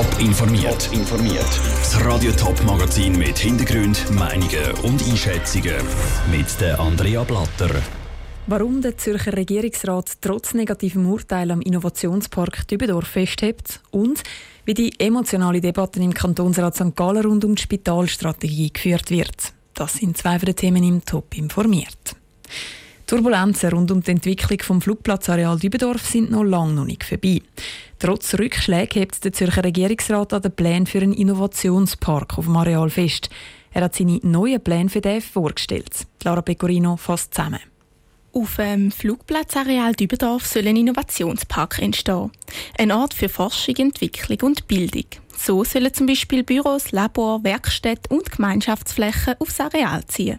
Top informiert. Das Radio Top Magazin mit Hintergründen, Meinungen und Einschätzungen mit der Andrea Blatter. Warum der Zürcher Regierungsrat trotz negativem Urteil am Innovationspark Dübendorf festhält und wie die emotionale Debatte im Kantonsrat St. Gallen rund um die Spitalstrategie geführt wird. Das sind zwei von den Themen im Top informiert. Turbulenzen rund um die Entwicklung vom Flugplatzareal Dübendorf sind noch lange noch nicht vorbei. Trotz Rückschläge hebt der Zürcher Regierungsrat an den Plänen für einen Innovationspark auf dem Areal fest. Er hat seine neuen Pläne für den vorgestellt. Lara Pecorino fasst zusammen. Auf dem Flugplatzareal Dübendorf soll ein Innovationspark entstehen. Ein Ort für Forschung, Entwicklung und Bildung. So sollen zum Beispiel Büros, Labor, Werkstätten und Gemeinschaftsflächen aufs Areal ziehen.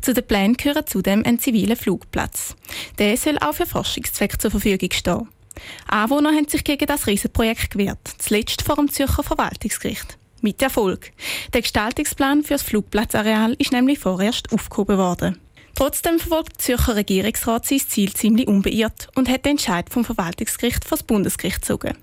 Zu den Plänen gehört zudem ein ziviler Flugplatz. Der soll auch für Forschungszwecke zur Verfügung stehen. Anwohner haben sich gegen das Riesenprojekt gewehrt, zuletzt vor dem Zürcher Verwaltungsgericht. Mit Erfolg. Der Gestaltungsplan für das Flugplatzareal ist nämlich vorerst aufgehoben worden. Trotzdem verfolgt der Zürcher Regierungsrat sein Ziel ziemlich unbeirrt und hat den Entscheid vom Verwaltungsgericht vor das Bundesgericht gezogen.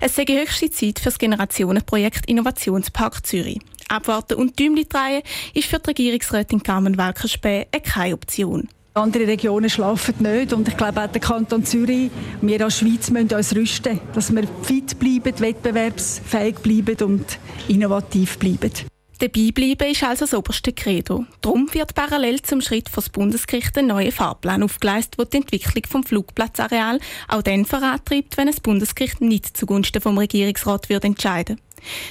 Es sei höchste Zeit für das Generationenprojekt Innovationspark Zürich. Abwarten und Däumchen drehen ist für die Regierungsrätin Carmen Walker-Späh keine Option. Andere Regionen schlafen nicht und ich glaube auch der Kanton Zürich, wir als Schweiz müssen uns rüsten, dass wir fit bleiben, wettbewerbsfähig bleiben und innovativ bleiben. Dabei bleiben ist also das oberste Credo. Darum wird parallel zum Schritt vor das Bundesgericht ein neuer Fahrplan aufgeleistet, der die Entwicklung des Flugplatzareals auch dann vorantreibt, wenn das Bundesgericht nicht zugunsten vom Regierungsrat entscheiden würde.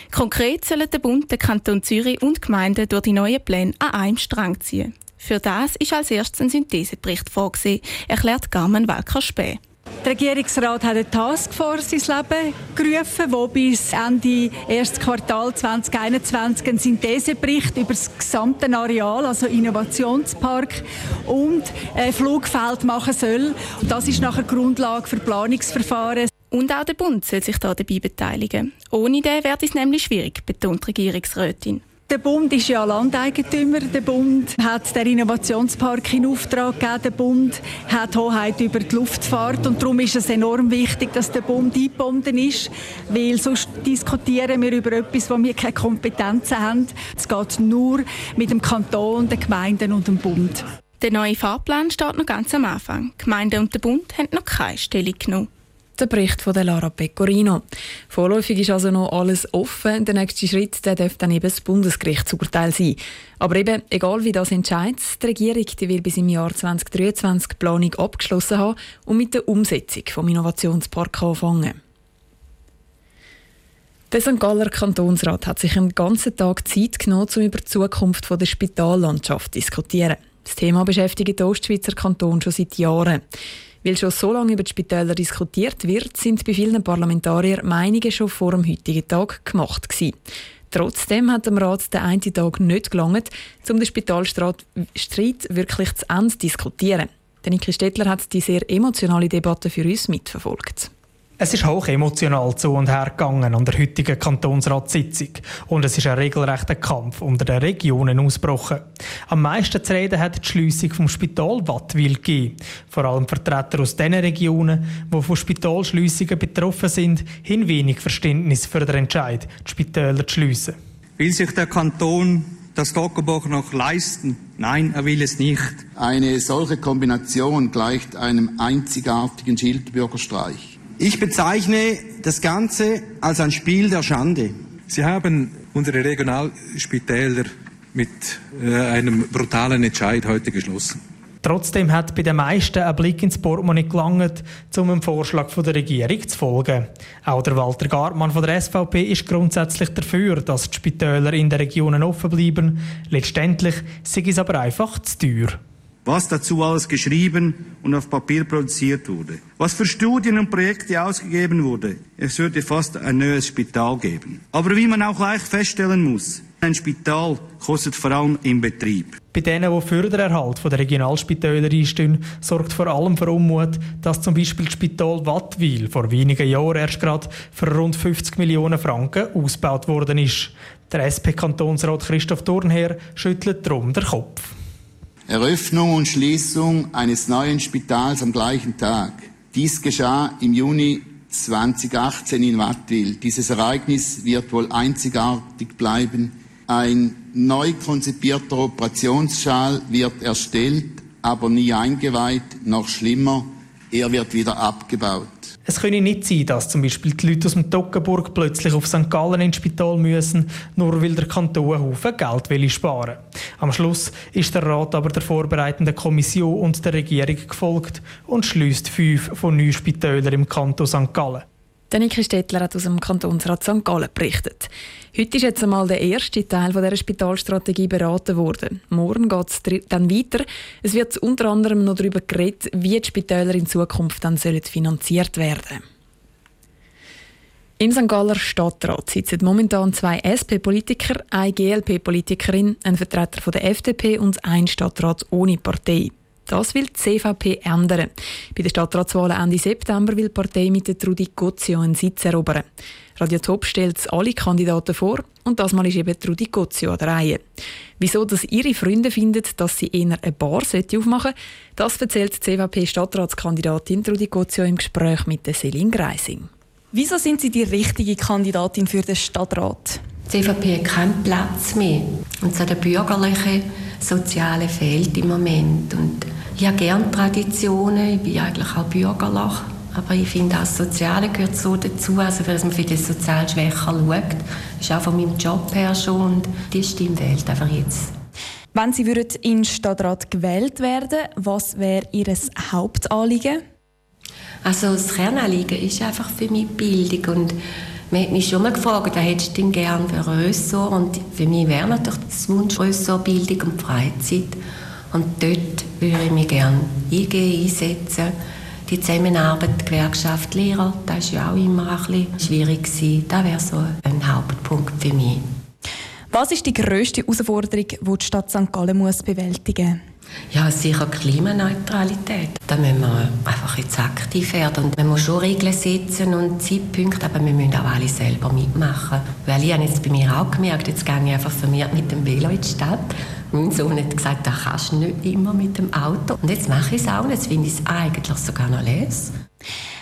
Konkret sollen der Bund, der Kanton Zürich und die Gemeinden durch die neuen Pläne an einem Strang ziehen. Für das ist als erstes ein Synthesebericht vorgesehen, erklärt Carmen Walker-Späh. Der Regierungsrat hat eine Taskforce ins Leben gerufen, die bis Ende erstes Quartal 2021 einen Synthesebericht über das gesamte Areal, also Innovationspark und Flugfeld machen soll. Und das ist nachher Grundlage für Planungsverfahren. Und auch der Bund soll sich dabei beteiligen. Ohne den wäre es nämlich schwierig, betont die Regierungsrätin. Der Bund ist ja Landeigentümer. Der Bund hat den Innovationspark in Auftrag gegeben. Der Bund hat Hoheit über die Luftfahrt. Und darum ist es enorm wichtig, dass der Bund eingebunden ist. Weil sonst diskutieren wir über etwas, wo wir keine Kompetenzen haben. Es geht nur mit dem Kanton, den Gemeinden und dem Bund. Der neue Fahrplan steht noch ganz am Anfang. Die Gemeinden und der Bund haben noch keine Stellung genommen. Der Bericht von Lara Pecorino. Vorläufig ist also noch alles offen. Der nächste Schritt der dürfte dann eben das Bundesgerichtsurteil sein. Aber eben, egal wie das entscheidet, die Regierung die will bis im Jahr 2023 die Planung abgeschlossen haben und mit der Umsetzung vom Innovationspark anfangen. Der St. Galler Kantonsrat hat sich einen ganzen Tag Zeit genommen, um über die Zukunft der Spitallandschaft zu diskutieren. Das Thema beschäftigt den Ostschweizer Kanton schon seit Jahren. Weil schon so lange über die Spitäler diskutiert wird, sind bei vielen Parlamentariern Meinungen schon vor dem heutigen Tag gemacht gewesen. Trotzdem hat dem Rat den einen Tag nicht gelangt, um den Spitalstreit wirklich zu Ende zu diskutieren. Niklas Stettler hat die sehr emotionale Debatte für uns mitverfolgt. Es ist hoch emotional zu und her gegangen an der heutigen Kantonsratssitzung und es ist ein regelrechter Kampf unter den Regionen ausgebrochen. Am meisten zu reden hat die Schliessung vom Spital Wattwil gegeben. Vor allem Vertreter aus den Regionen, die von Spitalschliessungen betroffen sind, haben wenig Verständnis für den Entscheid, die Spitäler zu schliessen. Will sich der Kanton das Toggenburg noch leisten? Nein, er will es nicht. Eine solche Kombination gleicht einem einzigartigen Schildbürgerstreich. Ich bezeichne das Ganze als ein Spiel der Schande. Sie haben unsere Regionalspitäler mit einem brutalen Entscheid heute geschlossen. Trotzdem hat bei den meisten ein Blick ins Portemonnaie gelangt, um dem Vorschlag der Regierung zu folgen. Auch der Walter Gartmann von der SVP ist grundsätzlich dafür, dass die Spitäler in den Regionen offen bleiben. Letztendlich sei es aber einfach zu teuer. Was dazu alles geschrieben und auf Papier produziert wurde. Was für Studien und Projekte ausgegeben wurde. Es würde fast ein neues Spital geben. Aber wie man auch leicht feststellen muss, ein Spital kostet vor allem im Betrieb. Bei denen, die für den Erhalt der Regionalspitäler einstehen, sorgt vor allem für Unmut, dass zum Beispiel das Spital Wattwil vor wenigen Jahren erst gerade für rund 50 Millionen Franken ausgebaut worden ist. Der SP-Kantonsrat Christoph Turnherr schüttelt darum den Kopf. Eröffnung und Schließung eines neuen Spitals am gleichen Tag. Dies geschah im Juni 2018 in Wattwil. Dieses Ereignis wird wohl einzigartig bleiben. Ein neu konzipierter Operationsschal wird erstellt, aber nie eingeweiht, noch schlimmer, er wird wieder abgebaut. Es könne nicht sein, dass zum Beispiel die Leute aus dem Toggenburg plötzlich auf St. Gallen ins Spital müssen, nur weil der Kanton einen Haufen Geld will sparen. Am Schluss ist der Rat aber der vorbereitenden Kommission und der Regierung gefolgt und schliesst 5 von 9 Spitälern im Kanton St. Gallen. Niklas Stettler hat aus dem Kantonsrat St. Gallen berichtet. Heute ist jetzt einmal der erste Teil dieser Spitalstrategie beraten worden. Morgen geht es dann weiter. Es wird unter anderem noch darüber geredet, wie die Spitäler in Zukunft dann finanziert werden sollen. Im St. Galler Stadtrat sitzen momentan 2 SP-Politiker, eine GLP-Politikerin, ein Vertreter von der FDP und ein Stadtrat ohne Partei. Das will die CVP ändern. Bei den Stadtratswahlen Ende September will die Partei mit der Trudy Gozio einen Sitz erobern. Radio Top stellt alle Kandidaten vor und das Mal ist eben Trudy Gozio an der Reihe. Wieso dass ihre Freunde finden, dass sie eher eine Bar aufmachen sollte, das erzählt die CVP-Stadtratskandidatin Trudy Gozio im Gespräch mit Céline Greising. Wieso sind Sie die richtige Kandidatin für den Stadtrat? Die CVP hat keinen Platz mehr. Und so der bürgerliche, soziale fehlt im Moment. Und ich habe gerne Traditionen, ich bin eigentlich auch bürgerlich. Aber ich finde, das Soziale gehört so dazu, also dass man für das sozial Schwächer schaut. Das ist auch von meinem Job her schon. Und die Stimme wählt einfach jetzt. Wenn Sie würden in den Stadtrat gewählt werden, was wäre Ihr Hauptanliegen? Also das Kernanliegen ist einfach für mich Bildung. Und man hat mich schon mal gefragt, was hättest du denn gerne für ein Ressort? Und für mich wäre natürlich das Wunsch Ressort Bildung und Freizeit. Und dort würde ich mich gerne einsetzen. Die Zusammenarbeit Gewerkschaft, Lehrer, das war ja auch immer ein bisschen schwierig. Das wäre so ein Hauptpunkt für mich. Was ist die grösste Herausforderung, die die Stadt St. Gallen muss bewältigen muss? Ja, sicher Klimaneutralität. Da müssen wir einfach jetzt aktiv werden. Und man muss schon Regeln setzen und Zeitpunkte, aber wir müssen auch alle selber mitmachen. Weil ich habe jetzt bei mir auch gemerkt, jetzt gehe ich einfach vermehrt mit dem Velo in die Stadt. Mein Sohn hat gesagt, das kannst du nicht immer mit dem Auto. Und jetzt mache ich es auch und jetzt finde ich es eigentlich sogar noch lässig.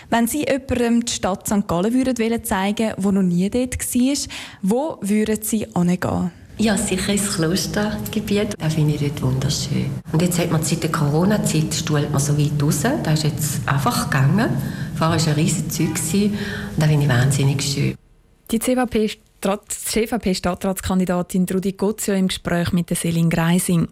Wenn Sie jemandem die Stadt St. Gallen würden zeigen würden, der noch nie dort war, wo würden Sie hingehen? Ja, sicher ins Klostergebiet. Das finde ich dort wunderschön. Und jetzt hat man seit der Corona-Zeit stuhlt man so weit raus. Das ist jetzt einfach gegangen. Vorher war ein riesiges Zeug. Und das finde ich wahnsinnig schön. Die CVP-Stadtratskandidatin Trudy Gozio im Gespräch mit Céline Greising.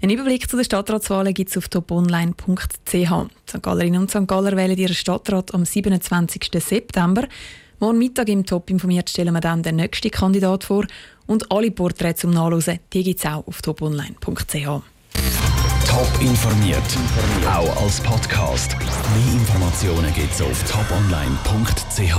Einen Überblick zu den Stadtratswahlen gibt es auf toponline.ch. Die St. Gallerinnen und St. Galler wählen ihren Stadtrat am 27. September. Morgen Mittag im Top informiert stellen wir dann den nächsten Kandidat vor. Und alle Porträts zum Nachlesen, die gibt es auch auf toponline.ch. Top informiert, auch als Podcast. Mehr Informationen gibt es auf toponline.ch.